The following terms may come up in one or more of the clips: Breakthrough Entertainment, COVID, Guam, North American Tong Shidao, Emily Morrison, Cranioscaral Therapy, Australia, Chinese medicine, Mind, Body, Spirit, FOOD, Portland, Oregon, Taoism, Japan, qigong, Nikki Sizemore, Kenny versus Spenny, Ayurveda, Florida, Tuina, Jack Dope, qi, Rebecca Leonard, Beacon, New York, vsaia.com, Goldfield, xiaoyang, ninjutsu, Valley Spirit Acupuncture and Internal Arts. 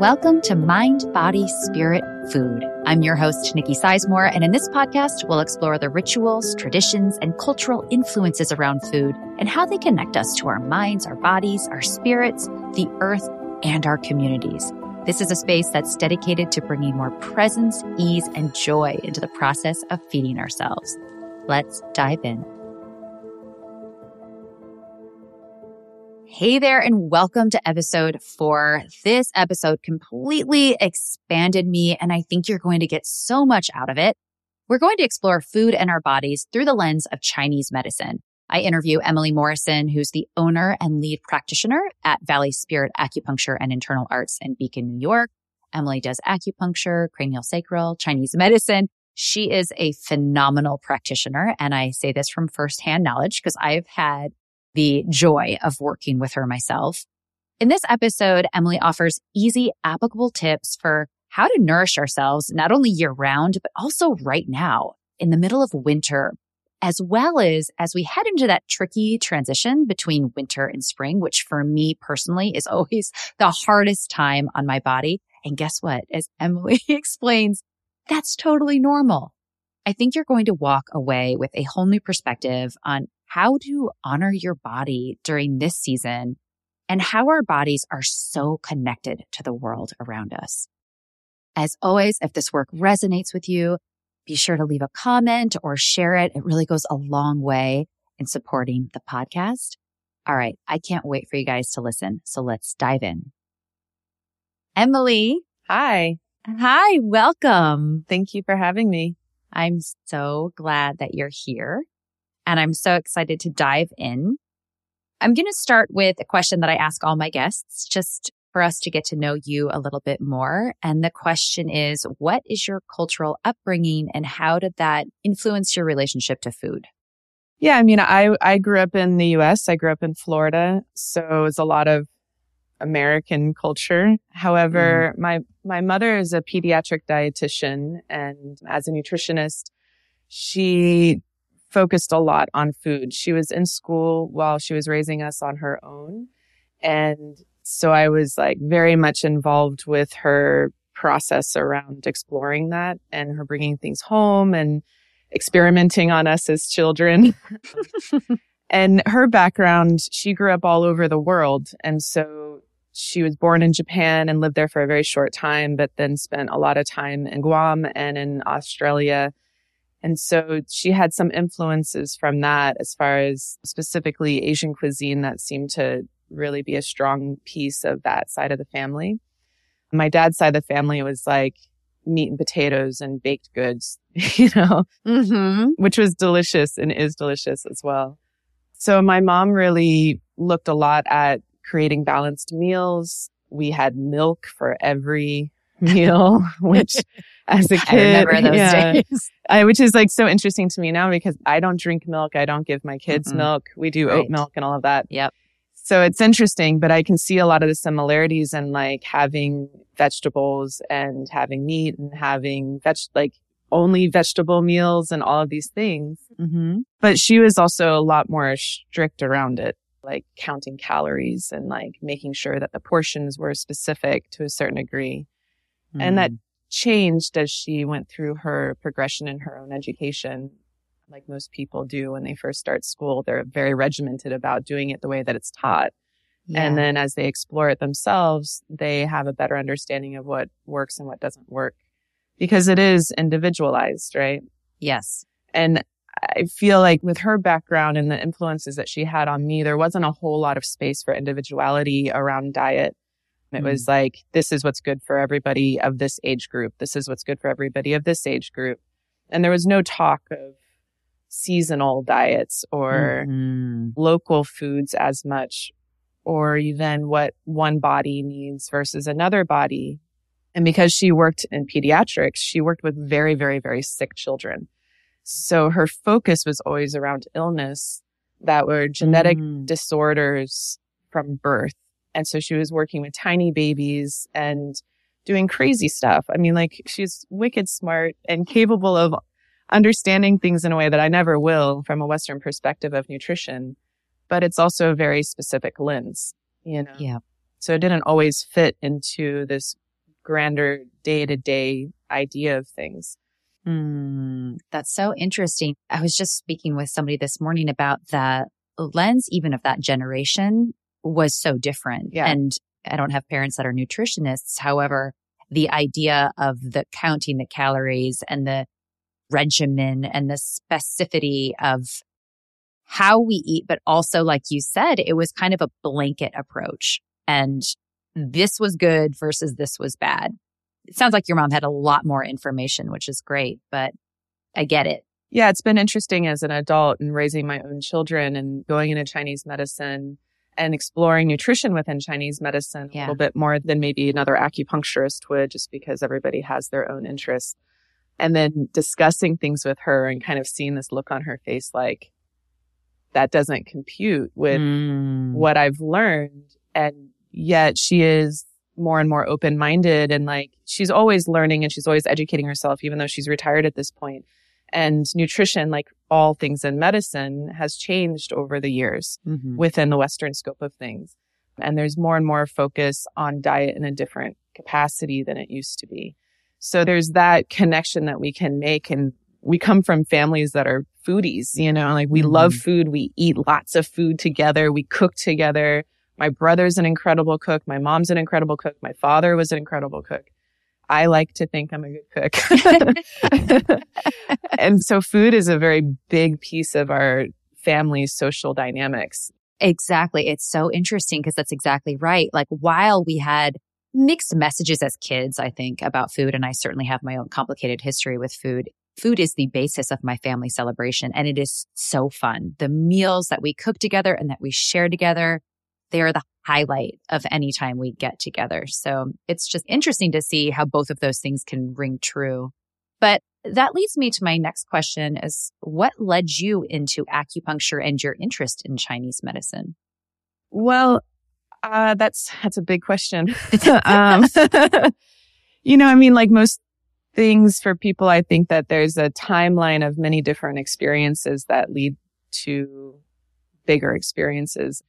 Welcome to Mind, Body, Spirit, Food. I'm your host, Nikki Sizemore, and in this podcast, we'll explore the rituals, traditions, and cultural influences around food and how they connect us to our minds, our bodies, our spirits, the earth, and our communities. This is a space that's dedicated to bringing more presence, ease, and joy into the process of feeding ourselves. Let's dive in. Hey there, and welcome to episode 4. This episode completely expanded me, and I think you're going to get so much out of it. We're going to explore food and our bodies through the lens of Chinese medicine. I interview Emily Morrison, who's the owner and lead practitioner at Valley Spirit Acupuncture and Internal Arts in Beacon, New York. Emily does acupuncture, cranial sacral, Chinese medicine. She is a phenomenal practitioner, and I say this from firsthand knowledge because I've had the joy of working with her myself. In this episode, Emily offers easy, applicable tips for how to nourish ourselves, not only year-round, but also right now in the middle of winter, as well as we head into that tricky transition between winter and spring, which for me personally is always the hardest time on my body. And guess what? As Emily explains, that's totally normal. I think you're going to walk away with a whole new perspective on how to honor your body during this season and how our bodies are so connected to the world around us. As always, if this work resonates with you, be sure to leave a comment or share it. It really goes a long way in supporting the podcast. All right, I can't wait for you guys to listen. So let's dive in. Emily. Hi. Hi, welcome. Thank you for having me. I'm so glad that you're here. And I'm so excited to dive in. I'm going to start with a question that I ask all my guests, just for us to get to know you a little bit more. And the question is, what is your cultural upbringing and how did that influence your relationship to food? Yeah, I mean, I grew up in the U.S. I grew up in Florida. So it's a lot of American culture. However, my mother is a pediatric dietitian. And as a nutritionist, she focused a lot on food. She was in school while she was raising us on her own. And so I was like very much involved with her process around exploring that and her bringing things home and experimenting on us as children. And her background, she grew up all over the world. And so she was born in Japan and lived there for a very short time, but then spent a lot of time in Guam and in Australia. And so she had some influences from that as far as specifically Asian cuisine that seemed to really be a strong piece of that side of the family. My dad's side of the family was like meat and potatoes and baked goods, which was delicious and is delicious as well. So my mom really looked a lot at creating balanced meals. We had milk for every meal, which as a kid, I remember those days. Which is like so interesting to me now because I don't drink milk. I don't give my kids milk. We do oat milk and all of that. Yep. So it's interesting, but I can see a lot of the similarities in like having vegetables and having meat and having only vegetable meals and all of these things. But she was also a lot more strict around it, like counting calories and like making sure that the portions were specific to a certain degree. And that changed as she went through her progression in her own education. Like most people do when they first start school, they're very regimented about doing it the way that it's taught. Yeah. And then as they explore it themselves, they have a better understanding of what works and what doesn't work because it is individualized, right? Yes. And I feel like with her background and the influences that she had on me, there wasn't a whole lot of space for individuality around diet. It was like, this is what's good for everybody of this age group. This is what's good for everybody of this age group. And there was no talk of seasonal diets or local foods as much, or even what one body needs versus another body. And because she worked in pediatrics, she worked with very, very, very sick children. So her focus was always around illness that were genetic disorders from birth. And so she was working with tiny babies and doing crazy stuff. I mean, like she's wicked smart and capable of understanding things in a way that I never will from a Western perspective of nutrition. But it's also a very specific lens, you know? Yeah. So it didn't always fit into this grander day-to-day idea of things. That's so interesting. I was just speaking with somebody this morning about the lens even of that generation was so different. Yeah. And I don't have parents that are nutritionists. However, the idea of the counting the calories and the regimen and the specificity of how we eat, but also, like you said, it was kind of a blanket approach. And this was good versus this was bad. It sounds like your mom had a lot more information, which is great, but I get it. Yeah, it's been interesting as an adult and raising my own children and going into Chinese medicine and exploring nutrition within Chinese medicine a little bit more than maybe another acupuncturist would, just because everybody has their own interests. And then discussing things with her and kind of seeing this look on her face like, that doesn't compute with what I've learned. And yet she is more and more open-minded, and like she's always learning and she's always educating herself, even though she's retired at this point. And nutrition, like all things in medicine, has changed over the years within the Western scope of things. And there's more and more focus on diet in a different capacity than it used to be. So there's that connection that we can make. And we come from families that are foodies, you know, like we love food. We eat lots of food together. We cook together. My brother's an incredible cook. My mom's an incredible cook. My father was an incredible cook. I like to think I'm a good cook. And so food is a very big piece of our family's social dynamics. Exactly. It's so interesting because that's exactly right. Like while we had mixed messages as kids, I think, about food, and I certainly have my own complicated history with food, food is the basis of my family celebration, and it is so fun. The meals that we cook together and that we share together, they are the highlight of any time we get together. So it's just interesting to see how both of those things can ring true. But that leads me to my next question is, what led you into acupuncture and your interest in Chinese medicine? Well, that's a big question. You know, I mean, like most things for people, I think that there's a timeline of many different experiences that lead to bigger experiences.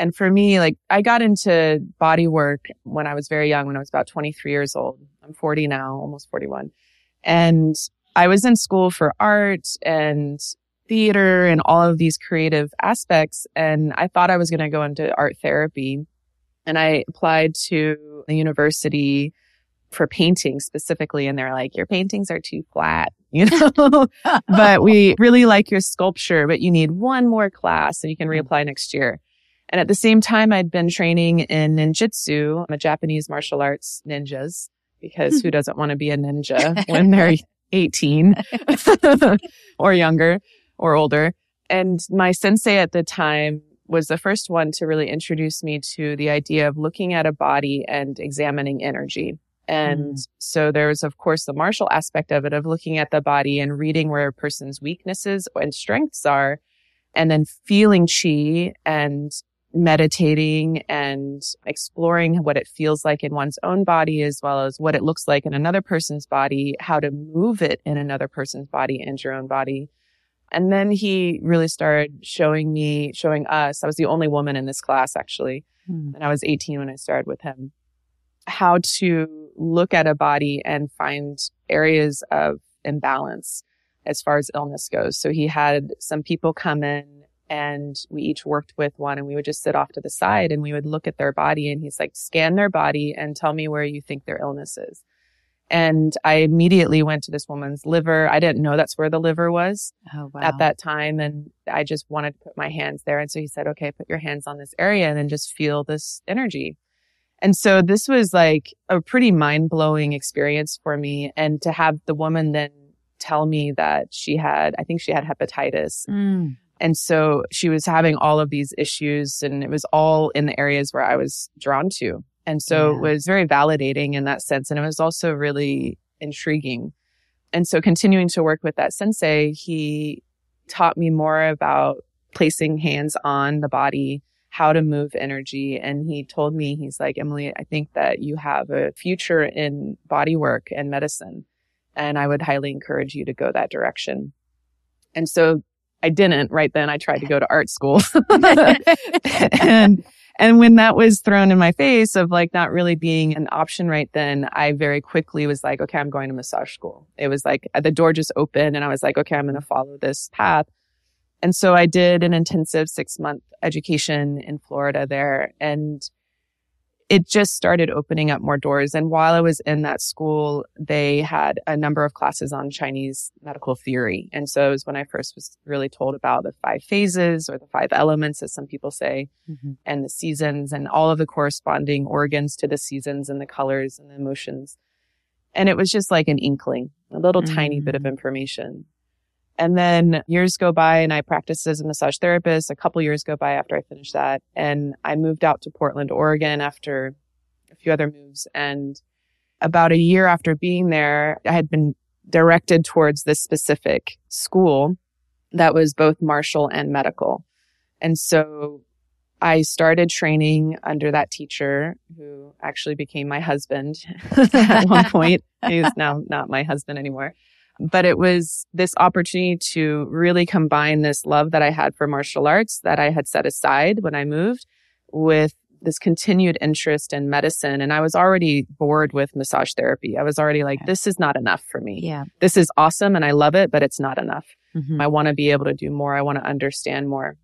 And for me, like I got into body work when I was very young, when I was about 23 years old. I'm 40 now, almost 41. And I was in school for art and theater and all of these creative aspects. And I thought I was going to go into art therapy. And I applied to the university for painting specifically. And they're like, your paintings are too flat, you know, but we really like your sculpture, but you need one more class and you can reapply next year. And at the same time, I'd been training in ninjutsu, a Japanese martial arts ninjas, because who doesn't want to be a ninja when they're 18 or younger or older? And my sensei at the time was the first one to really introduce me to the idea of looking at a body and examining energy. And so there was, of course, the martial aspect of it, of looking at the body and reading where a person's weaknesses and strengths are, and then feeling qi and meditating and exploring what it feels like in one's own body, as well as what it looks like in another person's body, how to move it in another person's body and your own body. And then he really started showing us, I was the only woman in this class actually, and I was 18 when I started with him, how to look at a body and find areas of imbalance as far as illness goes. So he had some people come in and we each worked with one, and we would just sit off to the side and we would look at their body, and he's like, scan their body and tell me where you think their illness is. And I immediately went to this woman's liver. I didn't know that's where the liver was at that time. And I just wanted to put my hands there. And so he said, okay, put your hands on this area and then just feel this energy. And so this was like a pretty mind-blowing experience for me. And to have the woman then tell me that she had hepatitis. And so she was having all of these issues, and it was all in the areas where I was drawn to. And so it was very validating in that sense. And it was also really intriguing. And so continuing to work with that sensei, he taught me more about placing hands on the body, how to move energy. And he told me, he's like, Emily, I think that you have a future in body work and medicine, and I would highly encourage you to go that direction. And so I didn't right then. I tried to go to art school. And when that was thrown in my face of like not really being an option right then, I very quickly was like, okay, I'm going to massage school. It was like the door just opened and I was like, okay, I'm going to follow this path. And so I did an intensive 6-month education in Florida there. And it just started opening up more doors. And while I was in that school, they had a number of classes on Chinese medical theory. And so it was when I first was really told about the 5 phases or the 5 elements, as some people say, and the seasons and all of the corresponding organs to the seasons and the colors and the emotions. And it was just like an inkling, a little tiny bit of information. And then years go by and I practiced as a massage therapist. A couple years go by after I finished that. And I moved out to Portland, Oregon after a few other moves. And about a year after being there, I had been directed towards this specific school that was both martial and medical. And so I started training under that teacher who actually became my husband at one point. He's now not my husband anymore. But it was this opportunity to really combine this love that I had for martial arts that I had set aside when I moved with this continued interest in medicine. And I was already bored with massage therapy. I was already like, this is not enough for me. Yeah. This is awesome and I love it, but it's not enough. I want to be able to do more. I want to understand more.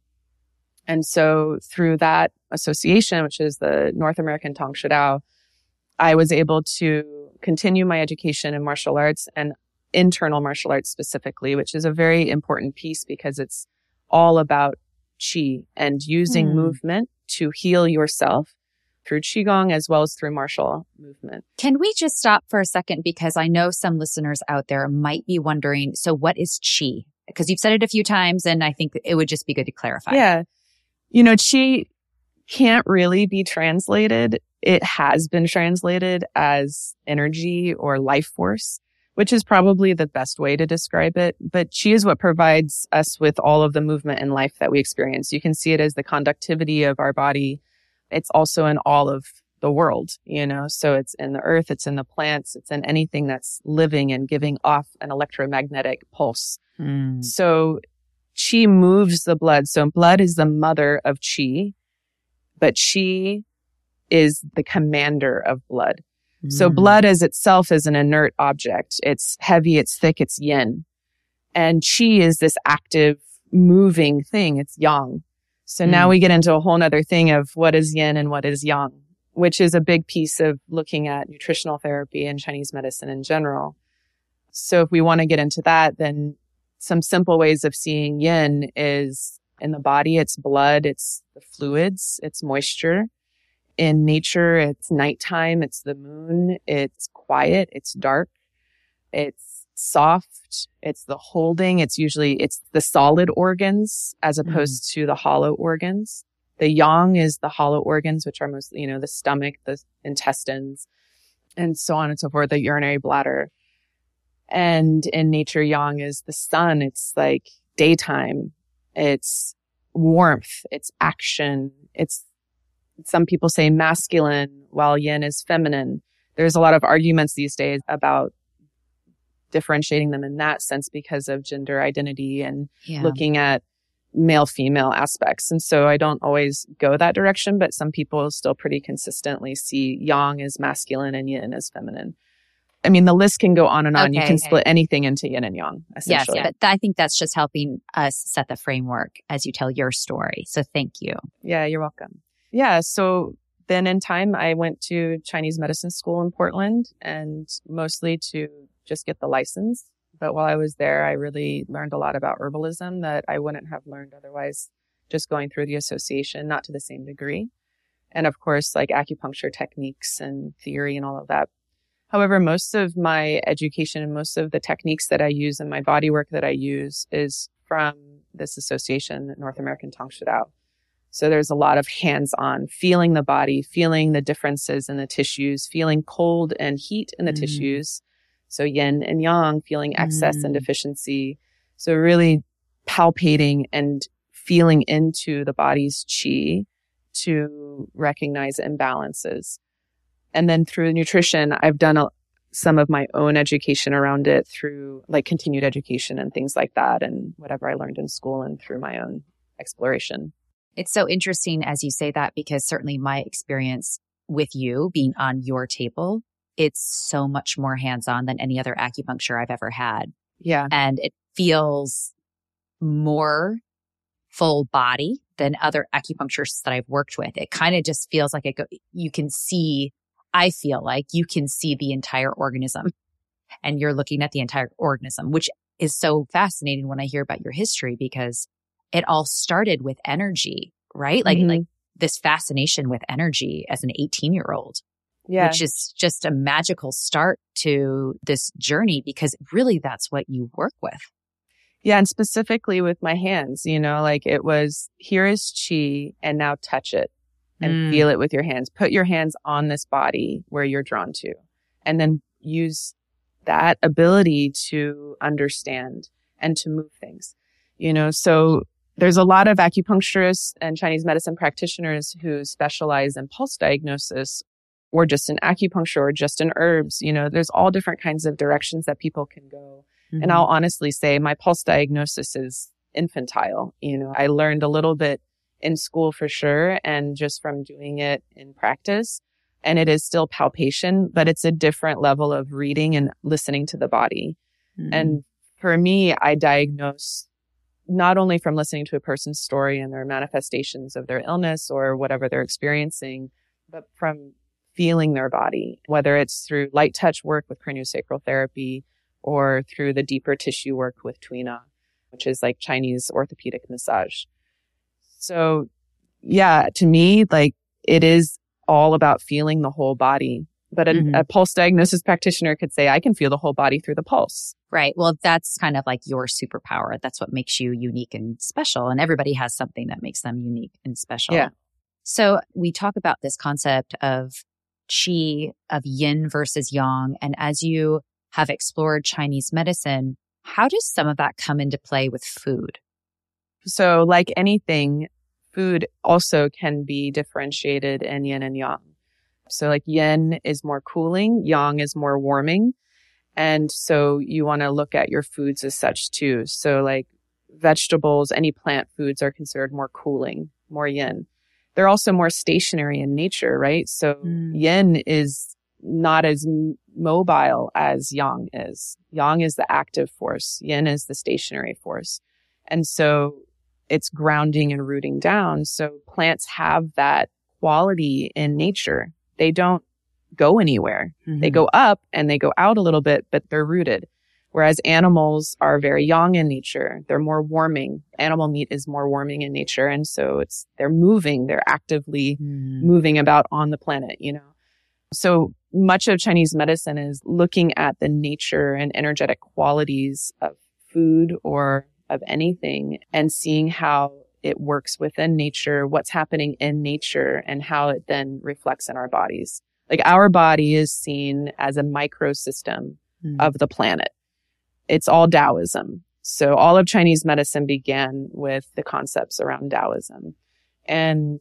And so through that association, which is the North American Tong Shidao, I was able to continue my education in martial arts and internal martial arts specifically, which is a very important piece because it's all about qi and using movement to heal yourself through qigong as well as through martial movement. Can we just stop for a second? Because I know some listeners out there might be wondering, so what is qi? Because you've said it a few times and I think it would just be good to clarify. Yeah. You know, qi can't really be translated. It has been translated as energy or life force, which is probably the best way to describe it. But qi is what provides us with all of the movement and life that we experience. You can see it as the conductivity of our body. It's also in all of the world, you know, so it's in the earth, it's in the plants, it's in anything that's living and giving off an electromagnetic pulse. So qi moves the blood. So blood is the mother of qi, but qi is the commander of blood. So blood as itself is an inert object. It's heavy, it's thick, it's yin. And qi is this active, moving thing. It's yang. So now we get into a whole nother thing of what is yin and what is yang, which is a big piece of looking at nutritional therapy and Chinese medicine in general. So if we want to get into that, then some simple ways of seeing yin is in the body, it's blood, it's the fluids, it's moisture. In nature, it's nighttime, it's the moon, it's quiet, it's dark, it's soft, it's the holding, it's the solid organs as opposed to the hollow organs. The yang is the hollow organs, which are mostly, you know, the stomach, the intestines, and so on and so forth, the urinary bladder. And in nature, yang is the sun, it's like daytime, it's warmth, it's action, it's some people say masculine, while yin is feminine. There's a lot of arguments these days about differentiating them in that sense because of gender identity and looking at male-female aspects. And so I don't always go that direction, but some people still pretty consistently see yang as masculine and yin as feminine. I mean, the list can go on and on. Okay, you can split anything into yin and yang, essentially. Yes, but I think that's just helping us set the framework as you tell your story. So thank you. Yeah, you're welcome. Yeah. So then in time, I went to Chinese medicine school in Portland and mostly to just get the license. But while I was there, I really learned a lot about herbalism that I wouldn't have learned otherwise just going through the association, not to the same degree. And of course, like acupuncture techniques and theory and all of that. However, most of my education and most of the techniques that I use and my body work that I use is from this association, North American Tong Shidao. So there's a lot of hands-on, feeling the body, feeling the differences in the tissues, feeling cold and heat in the tissues. So yin and yang, feeling excess and deficiency. So really palpating and feeling into the body's qi to recognize imbalances. And then through nutrition, I've done some of my own education around it through like continued education and things like that, and whatever I learned in school and through my own exploration. It's so interesting as you say that, because certainly my experience with you being on your table, it's so much more hands-on than any other acupuncture I've ever had. Yeah. And it feels more full body than other acupuncturists that I've worked with. It kind of just feels like you can see the entire organism, and you're looking at the entire organism, which is so fascinating when I hear about your history, because it all started with energy, right? Like, mm-hmm. like this fascination with energy as an 18-year-old, yeah. which is just a magical start to this journey, because really that's what you work with. Yeah. And specifically with my hands, you know, like it was, here is chi, and now touch it and feel it with your hands. Put your hands on this body where you're drawn to, and then use that ability to understand and to move things. You know, so there's a lot of acupuncturists and Chinese medicine practitioners who specialize in pulse diagnosis, or just in acupuncture, or just in herbs. You know, there's all different kinds of directions that people can go. Mm-hmm. And I'll honestly say my pulse diagnosis is infantile. You know, I learned a little bit in school for sure, and just from doing it in practice. And it is still palpation, but it's a different level of reading and listening to the body. Mm-hmm. And for me, I diagnose not only from listening to a person's story and their manifestations of their illness or whatever they're experiencing, but from feeling their body, whether it's through light touch work with craniosacral therapy or through the deeper tissue work with Tuina, which is like Chinese orthopedic massage. So yeah, to me, like it is all about feeling the whole body. But a pulse diagnosis practitioner could say, I can feel the whole body through the pulse. Right. Well, that's kind of like your superpower. That's what makes you unique and special. And everybody has something that makes them unique and special. Yeah. So we talk about this concept of qi, of yin versus yang. And as you have explored Chinese medicine, how does some of that come into play with food? So like anything, food also can be differentiated in yin and yang. So like yin is more cooling, yang is more warming. And so you want to look at your foods as such too. So like vegetables, any plant foods are considered more cooling, more yin. They're also more stationary in nature, right? So yin is not as mobile as yang is. Yang is the active force. Yin is the stationary force. And so it's grounding and rooting down. So plants have that quality in nature. They don't go anywhere. Mm-hmm. They go up and they go out a little bit, but they're rooted. Whereas animals are very yang in nature. They're more warming. Animal meat is more warming in nature. And so they're moving. They're actively moving about on the planet, you know. So much of Chinese medicine is looking at the nature and energetic qualities of food or of anything, and seeing how it works within nature, what's happening in nature, and how it then reflects in our bodies. Like our body is seen as a microsystem of the planet. It's all Taoism. So all of Chinese medicine began with the concepts around Taoism. And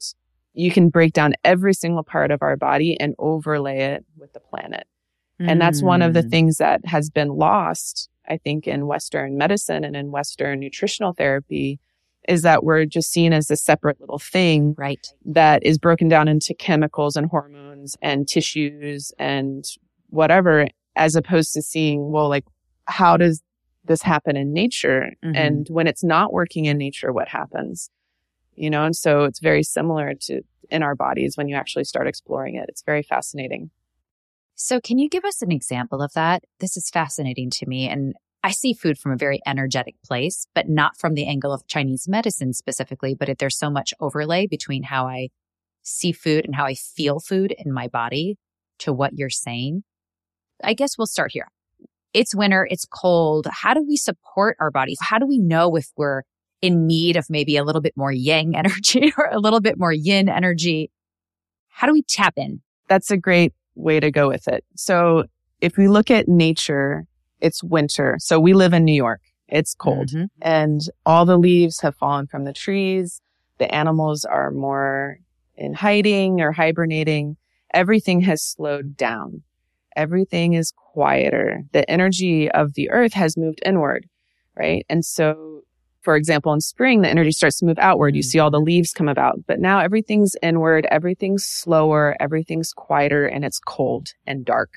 you can break down every single part of our body and overlay it with the planet. And that's one of the things that has been lost, I think, in Western medicine and in Western nutritional therapy, is that we're just seen as a separate little thing, right? That is broken down into chemicals and hormones and tissues and whatever, as opposed to seeing, well, like, how does this happen in nature? Mm-hmm. And when it's not working in nature, what happens? You know, and so it's very similar to in our bodies when you actually start exploring it. It's very fascinating. So can you give us an example of that? This is fascinating to me. And I see food from a very energetic place, but not from the angle of Chinese medicine specifically, but there's so much overlay between how I see food and how I feel food in my body to what you're saying. I guess we'll start here. It's winter, it's cold. How do we support our bodies? How do we know if we're in need of maybe a little bit more yang energy or a little bit more yin energy? How do we tap in? That's a great way to go with it. So if we look at nature, it's winter. So we live in New York. It's cold. Mm-hmm. And all the leaves have fallen from the trees. The animals are more in hiding or hibernating. Everything has slowed down. everything is quieter. The energy of the earth has moved inward, right? And so, for example, in spring, the energy starts to move outward. You see all the leaves come about. But now everything's inward, everything's slower, everything's quieter, and it's cold and dark.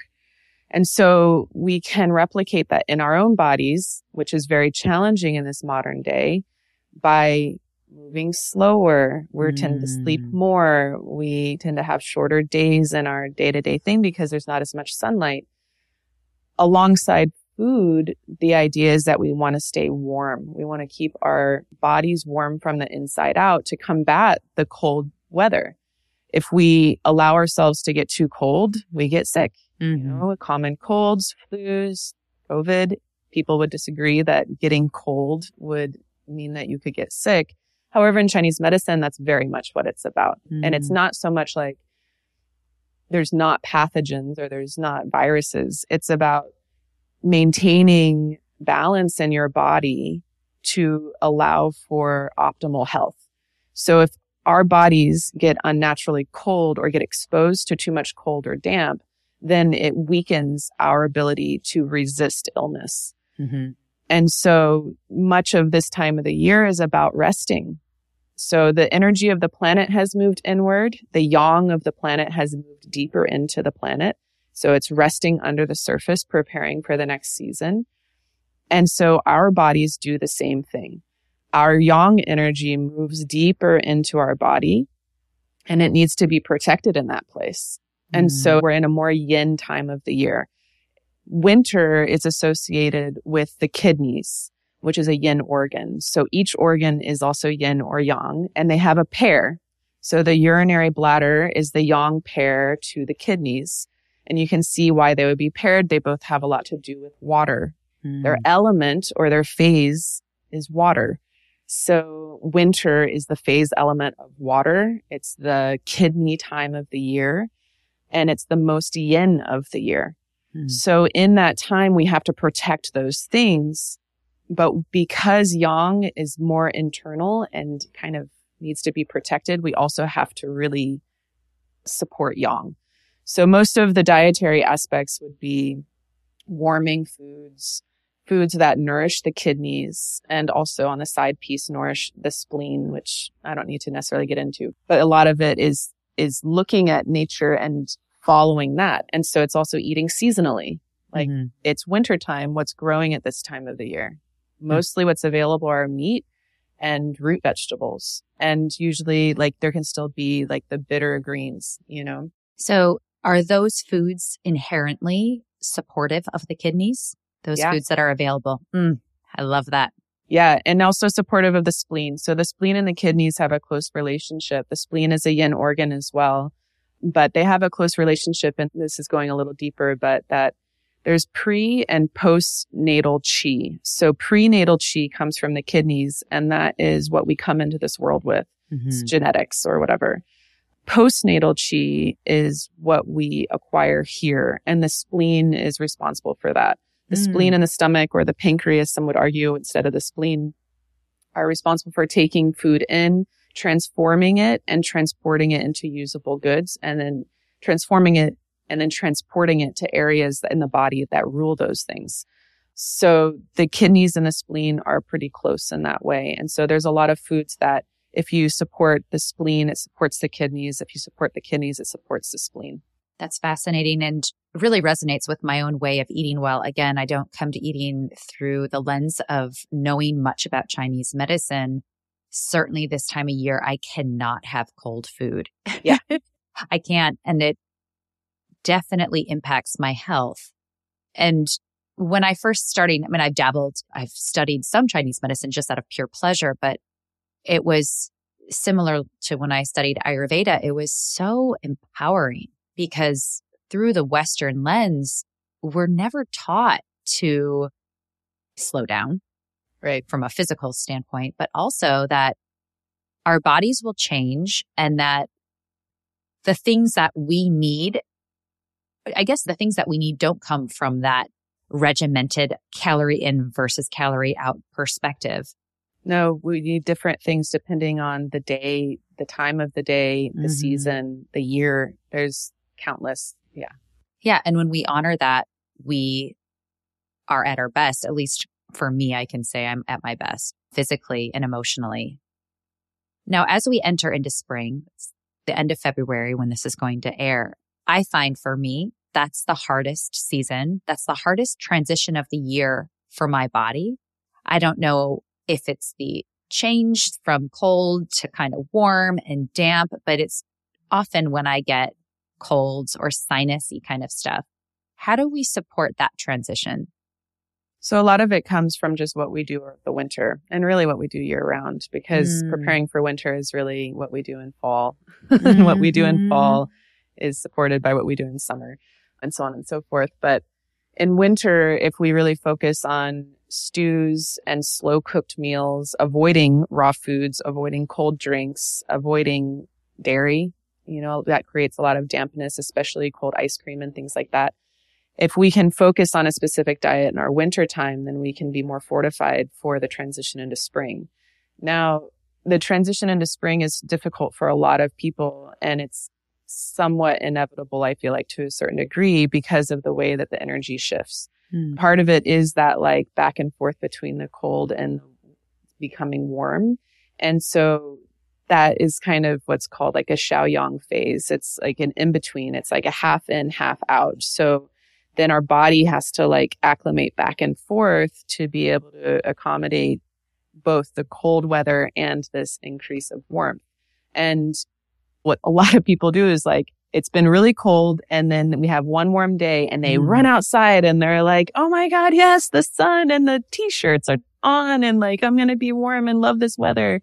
And so we can replicate that in our own bodies, which is very challenging in this modern day, by moving slower. We tend to sleep more. We tend to have shorter days in our day-to-day thing because there's not as much sunlight. Alongside food, the idea is that we want to stay warm. We want to keep our bodies warm from the inside out to combat the cold weather. If we allow ourselves to get too cold, we get sick. Mm-hmm. You know, common colds, flus, COVID. People would disagree that getting cold would mean that you could get sick. However, in Chinese medicine, that's very much what it's about. Mm-hmm. And it's not so much like there's not pathogens or there's not viruses. It's about maintaining balance in your body to allow for optimal health. So if our bodies get unnaturally cold or get exposed to too much cold or damp, then it weakens our ability to resist illness. Mm-hmm. And so much of this time of the year is about resting. So the energy of the planet has moved inward. The yang of the planet has moved deeper into the planet. So it's resting under the surface, preparing for the next season. And so our bodies do the same thing. Our yang energy moves deeper into our body, and it needs to be protected in that place. And so we're in a more yin time of the year. Winter is associated with the kidneys, which is a yin organ. So each organ is also yin or yang, and they have a pair. So the urinary bladder is the yang pair to the kidneys. And you can see why they would be paired. They both have a lot to do with water. Mm. Their element or their phase is water. So winter is the phase element of water. It's the kidney time of the year. And it's the most yin of the year. Mm. So in that time, we have to protect those things. But because yang is more internal and kind of needs to be protected, we also have to really support yang. So most of the dietary aspects would be warming foods, foods that nourish the kidneys, and also on the side piece, nourish the spleen, which I don't need to necessarily get into. But a lot of it is looking at nature and following that. And so it's also eating seasonally. Like it's wintertime, what's growing at this time of the year? Mostly what's available are meat and root vegetables. And usually like there can still be like the bitter greens, you know? So are those foods inherently supportive of the kidneys? Those foods that are available. I love that. Yeah, and also supportive of the spleen. So the spleen and the kidneys have a close relationship. The spleen is a yin organ as well, but they have a close relationship. And this is going a little deeper, but that there's pre and postnatal qi. So prenatal qi comes from the kidneys, and that is what we come into this world with. It's genetics or whatever. Postnatal qi is what we acquire here, and the spleen is responsible for that. The spleen and the stomach, or the pancreas, some would argue, instead of the spleen, are responsible for taking food in, transforming it, and transporting it into usable goods, and then transforming it, and then transporting it to areas in the body that rule those things. So the kidneys and the spleen are pretty close in that way. And so there's a lot of foods that if you support the spleen, it supports the kidneys. If you support the kidneys, it supports the spleen. That's fascinating and really resonates with my own way of eating well. Again, I don't come to eating through the lens of knowing much about Chinese medicine. Certainly this time of year, I cannot have cold food. Yeah, I can't. And it definitely impacts my health. And when I first started, I mean, I've studied some Chinese medicine just out of pure pleasure, but it was similar to when I studied Ayurveda. It was so empowering. Because through the Western lens, we're never taught to slow down, right, from a physical standpoint, but also that our bodies will change and that the things that we need, I guess the things that we need don't come from that regimented calorie in versus calorie out perspective. No, we need different things depending on the day, the time of the day, the season, the year. There's countless. Yeah. Yeah. And when we honor that, we are at our best. At least for me, I can say I'm at my best physically and emotionally. Now, as we enter into spring, it's the end of February when this is going to air, I find for me, that's the hardest season. That's the hardest transition of the year for my body. I don't know if it's the change from cold to kind of warm and damp, but it's often when I get colds or sinus-y kind of stuff. How do we support that transition? So a lot of it comes from just what we do over the winter and really what we do year round, because preparing for winter is really what we do in fall. What we do in fall is supported by what we do in summer and so on and so forth. But in winter, if we really focus on stews and slow cooked meals, avoiding raw foods, avoiding cold drinks, avoiding dairy, you know, that creates a lot of dampness, especially cold ice cream and things like that. If we can focus on a specific diet in our winter time, then we can be more fortified for the transition into spring. Now, the transition into spring is difficult for a lot of people, and it's somewhat inevitable, I feel like, to a certain degree because of the way that the energy shifts. Part of it is that like back and forth between the cold and becoming warm. And so that is kind of what's called like a xiaoyang phase. It's like an in-between. It's like a half in, half out. So then our body has to like acclimate back and forth to be able to accommodate both the cold weather and this increase of warmth. And what a lot of people do is like, it's been really cold and then we have one warm day and they run outside and they're like, oh my God, yes, the sun and the t-shirts are on and like, I'm going to be warm and love this weather.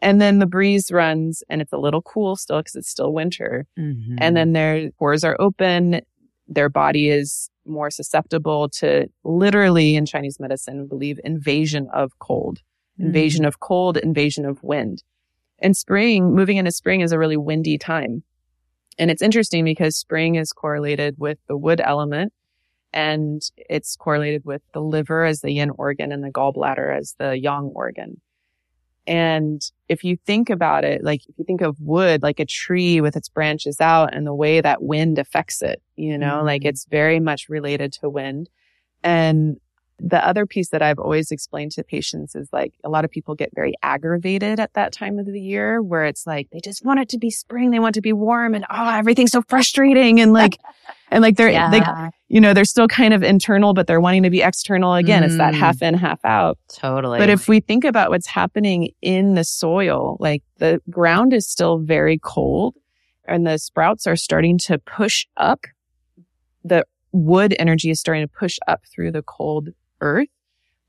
And then the breeze runs and it's a little cool still because it's still winter. And then their pores are open. Their body is more susceptible to literally, in Chinese medicine, believe invasion of cold, invasion of cold, invasion of wind. And spring, moving into spring is a really windy time. And it's interesting because spring is correlated with the wood element and it's correlated with the liver as the yin organ and the gallbladder as the yang organ. And if you think about it, like if you think of wood, like a tree with its branches out and the way that wind affects it, you know, like it's very much related to wind. And the other piece that I've always explained to patients is like a lot of people get very aggravated at that time of the year where it's like, they just want it to be spring. They want it to be warm and oh, everything's so frustrating. And like, they're, like, you know, they're still kind of internal, but they're wanting to be external again. It's that half in, half out. Totally. But if we think about what's happening in the soil, like the ground is still very cold and the sprouts are starting to push up. The wood energy is starting to push up through the cold earth,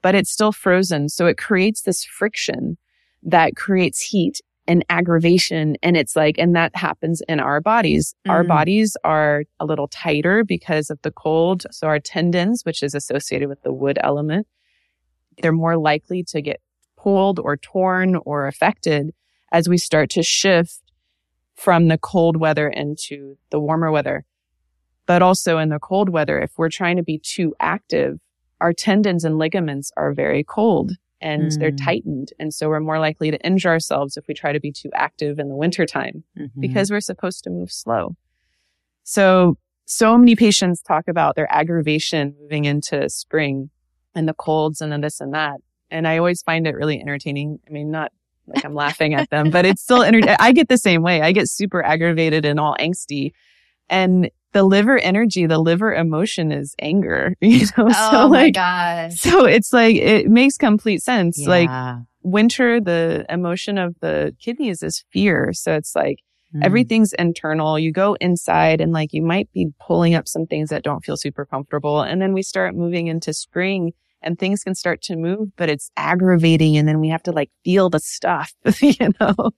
but it's still frozen. So it creates this friction that creates heat and aggravation. And it's like, and that happens in our bodies. Our bodies are a little tighter because of the cold. So our tendons, which is associated with the wood element, they're more likely to get pulled or torn or affected as we start to shift from the cold weather into the warmer weather. But also in the cold weather, if we're trying to be too active, our tendons and ligaments are very cold and they're tightened. And so we're more likely to injure ourselves if we try to be too active in the wintertime because we're supposed to move slow. So many patients talk about their aggravation moving into spring and the colds and this and that. And I always find it really entertaining. I mean, not like I'm laughing at them, but it's still entertaining. I get the same way. I get super aggravated and all angsty. And the liver energy, the liver emotion is anger, you know? So it's like, it makes complete sense. Yeah. Like winter, the emotion of the kidneys is fear. So it's like everything's internal. You go inside and like, you might be pulling up some things that don't feel super comfortable. And then we start moving into spring and things can start to move, but it's aggravating. And then we have to like feel the stuff, you know?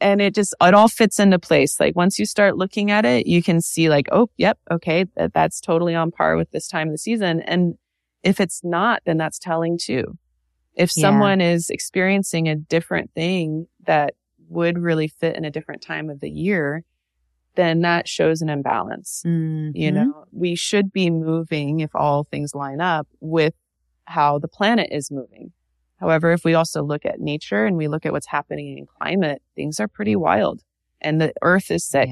And it all fits into place. Like once you start looking at it, you can see like, oh, yep, okay, that's totally on par with this time of the season. And if it's not, then that's telling too. If someone is experiencing a different thing that would really fit in a different time of the year, then that shows an imbalance. You know, we should be moving, if all things line up, with how the planet is moving. However, if we also look at nature and we look at what's happening in climate, things are pretty wild and the earth is sick.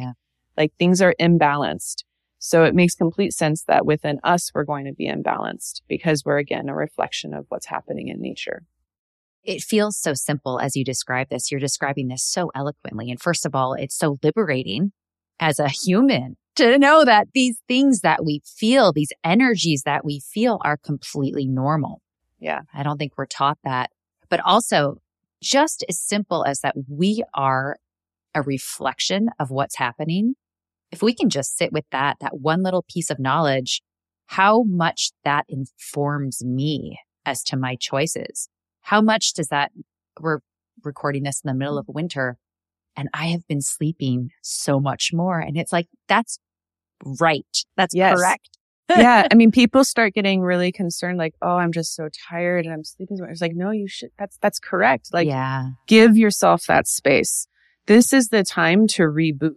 Like things are imbalanced. So it makes complete sense that within us, we're going to be imbalanced because we're, again, a reflection of what's happening in nature. It feels so simple as you describe this. You're describing this so eloquently. And first of all, it's so liberating as a human to know that these things that we feel, these energies that we feel are completely normal. Yeah. I don't think we're taught that. But also, just as simple as that we are a reflection of what's happening. If we can just sit with that one little piece of knowledge, how much that informs me as to my choices. How much does that, we're recording this in the middle of winter, and I have been sleeping so much more. And it's like, that's right. That's correct. Yeah. I mean, people start getting really concerned, like, oh, I'm just so tired and I'm sleeping so much. It's like, no, you should, that's correct. Like, give yourself that space. This is the time to reboot.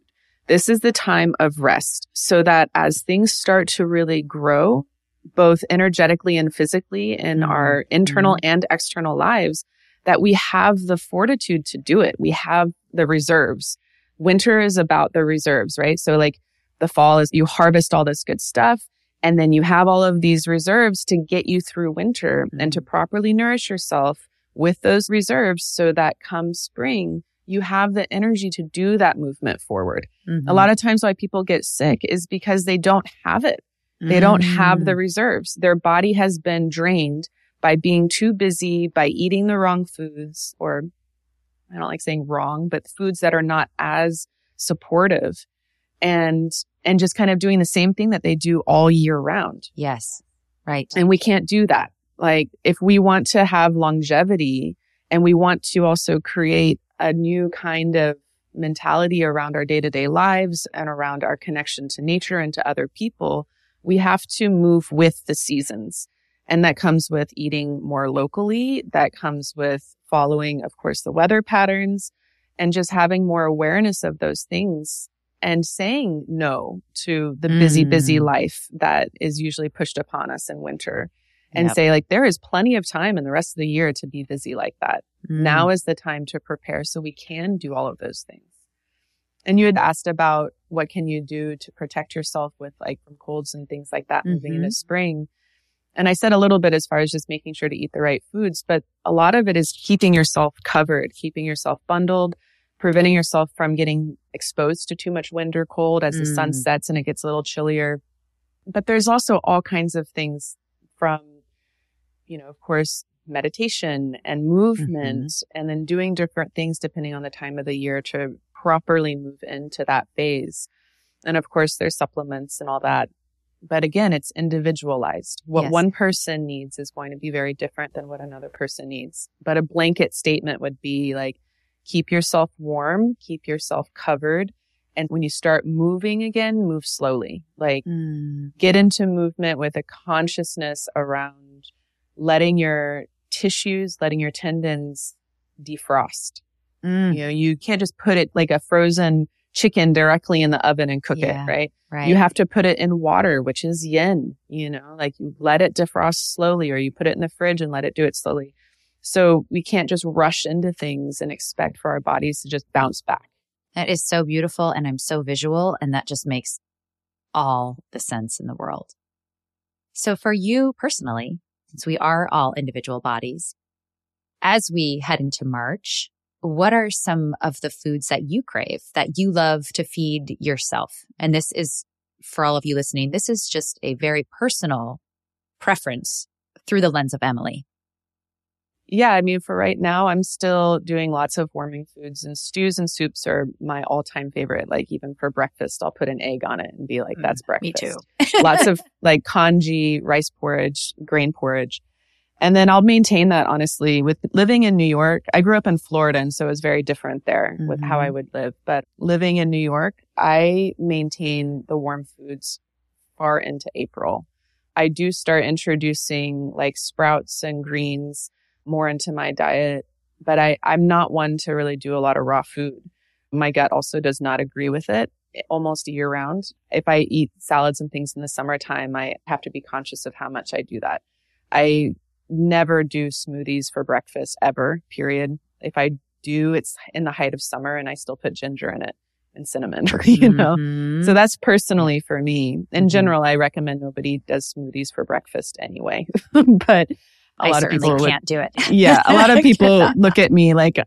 This is the time of rest so that as things start to really grow, both energetically and physically in our internal and external lives, that we have the fortitude to do it. We have the reserves. Winter is about the reserves, right? So like the fall is you harvest all this good stuff and then you have all of these reserves to get you through winter and to properly nourish yourself with those reserves so that come spring, you have the energy to do that movement forward. A lot of times why people get sick is because they don't have it. They don't have the reserves. Their body has been drained by being too busy, by eating the wrong foods, or I don't like saying wrong, but foods that are not as supportive and just kind of doing the same thing that they do all year round. Yes. Right. And we can't do that. Like if we want to have longevity and we want to also create a new kind of mentality around our day-to-day lives and around our connection to nature and to other people, we have to move with the seasons. And that comes with eating more locally. That comes with following, of course, the weather patterns and just having more awareness of those things and saying no to the busy life that is usually pushed upon us in winter and say, like, there is plenty of time in the rest of the year to be busy like that. Now is the time to prepare so we can do all of those things. And you had asked about what can you do to protect yourself with like from colds and things like that moving into spring. And I said a little bit as far as just making sure to eat the right foods, but a lot of it is keeping yourself covered, keeping yourself bundled, preventing yourself from getting exposed to too much wind or cold as the sun sets and it gets a little chillier. But there's also all kinds of things from, you know, of course, meditation and movement and then doing different things depending on the time of the year to properly move into that phase. And of course, there's supplements and all that. But again, it's individualized. What one person needs is going to be very different than what another person needs. But a blanket statement would be like, keep yourself warm, keep yourself covered. And when you start moving again, move slowly. Like get into movement with a consciousness around letting your tissues, letting your tendons defrost. You know, you can't just put it like a frozen chicken directly in the oven and cook it, right? Right. You have to put it in water, which is yin, you know, like you let it defrost slowly or you put it in the fridge and let it do it slowly. So we can't just rush into things and expect for our bodies to just bounce back. That is so beautiful. And I'm so visual. And that just makes all the sense in the world. So for you personally, since we are all individual bodies, as we head into March, what are some of the foods that you crave, that you love to feed yourself? And this is, for all of you listening, this is just a very personal preference through the lens of Emily. Yeah, I mean, for right now, I'm still doing lots of warming foods, and stews and soups are my all-time favorite. Like even for breakfast, I'll put an egg on it and be like, that's breakfast. Me too. Lots of like congee, rice porridge, grain porridge. And then I'll maintain that, honestly, with living in New York. I grew up in Florida, and so it was very different there with how I would live. But living in New York, I maintain the warm foods far into April. I do start introducing like sprouts and greens more into my diet, but I'm not one to really do a lot of raw food. My gut also does not agree with it almost year round. If I eat salads and things in the summertime, I have to be conscious of how much I do that. I never do smoothies for breakfast ever, period. If I do, it's in the height of summer and I still put ginger in it. and cinnamon, you know? Mm-hmm. So that's personally for me. In general, I recommend nobody does smoothies for breakfast anyway. But a lot of people can't do it. Yeah. A lot of people look at me like,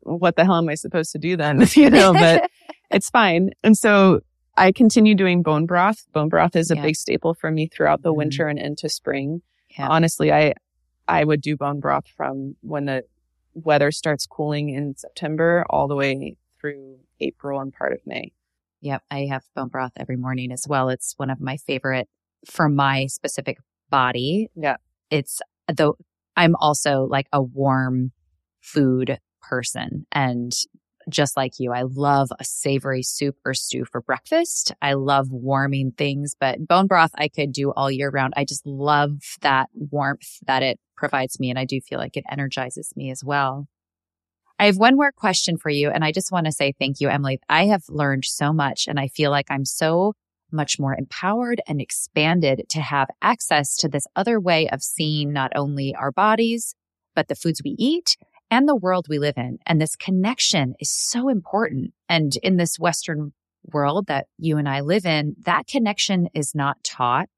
what the hell am I supposed to do then? You know, but it's fine. And so I continue doing bone broth. Bone broth is a big staple for me throughout the winter and into spring. Yeah. Honestly, I would do bone broth from when the weather starts cooling in September all the way through April and part of May. Yep. I have bone broth every morning as well. It's one of my favorite for my specific body. Yeah. It's though I'm also like a warm food person. And just like you, I love a savory soup or stew for breakfast. I love warming things, but bone broth I could do all year round. I just love that warmth that it provides me. And I do feel like it energizes me as well. I have one more question for you. And I just want to say thank you, Emily. I have learned so much and I feel like I'm so much more empowered and expanded to have access to this other way of seeing not only our bodies, but the foods we eat and the world we live in. And this connection is so important. And in this Western world that you and I live in, that connection is not taught.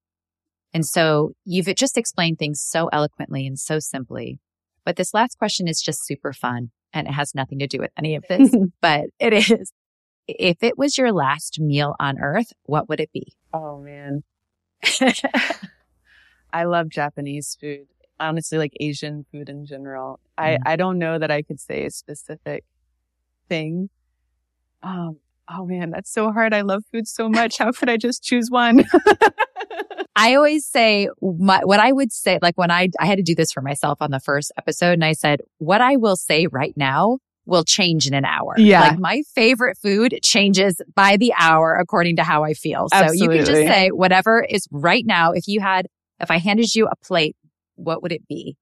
And so you've just explained things so eloquently and so simply. But this last question is just super fun and it has nothing to do with any of this, but it is. If it was your last meal on earth, what would it be? Oh, man. I love Japanese food. Honestly, like Asian food in general. I don't know that I could say a specific thing. Oh man, that's so hard. I love food so much. How could I just choose one? I always say what I would say, like when I had to do this for myself on the first episode and I said, what I will say right now will change in an hour. Yeah. Like my favorite food changes by the hour according to how I feel. Absolutely. So you can just say whatever is right now. If I handed you a plate, what would it be?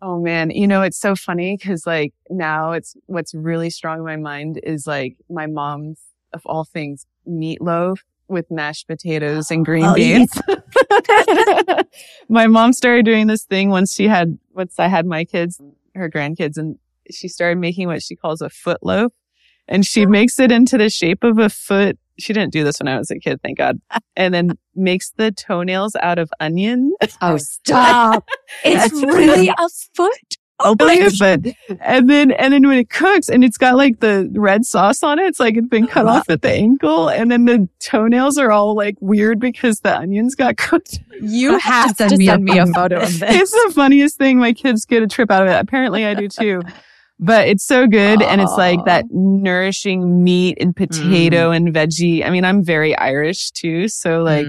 Oh man, you know, it's so funny because like now it's what's really strong in my mind is like my mom's, of all things, meatloaf with mashed potatoes and green beans. Yeah. My mom started doing this thing once I had my kids, her grandkids, and she started making what she calls a foot loaf. And she makes it into the shape of a foot. She didn't do this when I was a kid, thank God. And then makes the toenails out of onion. Oh, stop. It's really a foot. Oh, but and then when it cooks and it's got like the red sauce on it, it's like it's been cut off at the ankle. And then the toenails are all like weird because the onions got cooked. You have to send me a photo of this. It's the funniest thing. My kids get a trip out of it. Apparently I do too. But it's so good. And it's like that nourishing meat and potato and veggie. I mean, I'm very Irish too. So like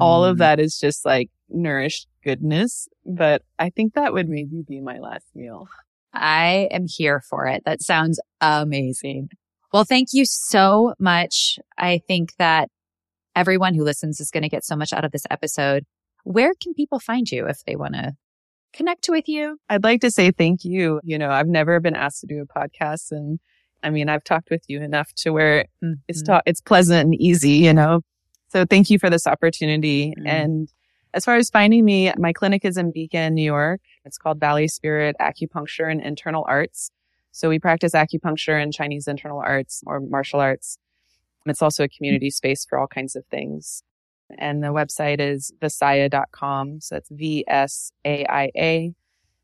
all of that is just like nourished goodness. But I think that would maybe be my last meal. I am here for it. That sounds amazing. Well, thank you so much. I think that everyone who listens is going to get so much out of this episode. Where can people find you if they want to connect with you? I'd like to say thank you. You know, I've never been asked to do a podcast. And I mean, I've talked with you enough to where it's pleasant and easy, you know. So thank you for this opportunity. Mm-hmm. And as far as finding me, my clinic is in Beacon, New York. It's called Valley Spirit Acupuncture and Internal Arts. So we practice acupuncture and Chinese internal arts or martial arts. And it's also a community space for all kinds of things. And the website is vsaia.com. So that's VSAIA.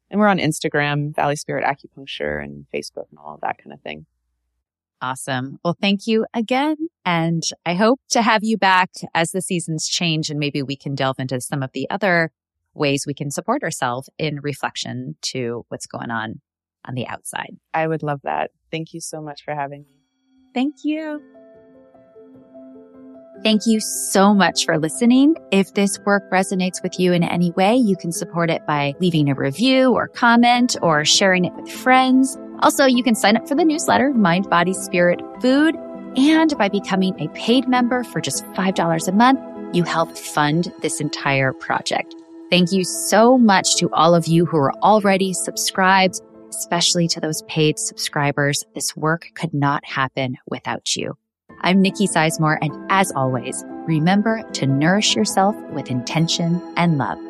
And we're on Instagram, Valley Spirit Acupuncture, and Facebook and all of that kind of thing. Awesome. Well, thank you again. And I hope to have you back as the seasons change and maybe we can delve into some of the other ways we can support ourselves in reflection to what's going on the outside. I would love that. Thank you so much for having me. Thank you. Thank you so much for listening. If this work resonates with you in any way, you can support it by leaving a review or comment or sharing it with friends. Also, you can sign up for the newsletter, Mind, Body, Spirit, Food. And by becoming a paid member for just $5 a month, you help fund this entire project. Thank you so much to all of you who are already subscribed, especially to those paid subscribers. This work could not happen without you. I'm Nikki Sizemore, and as always, remember to nourish yourself with intention and love.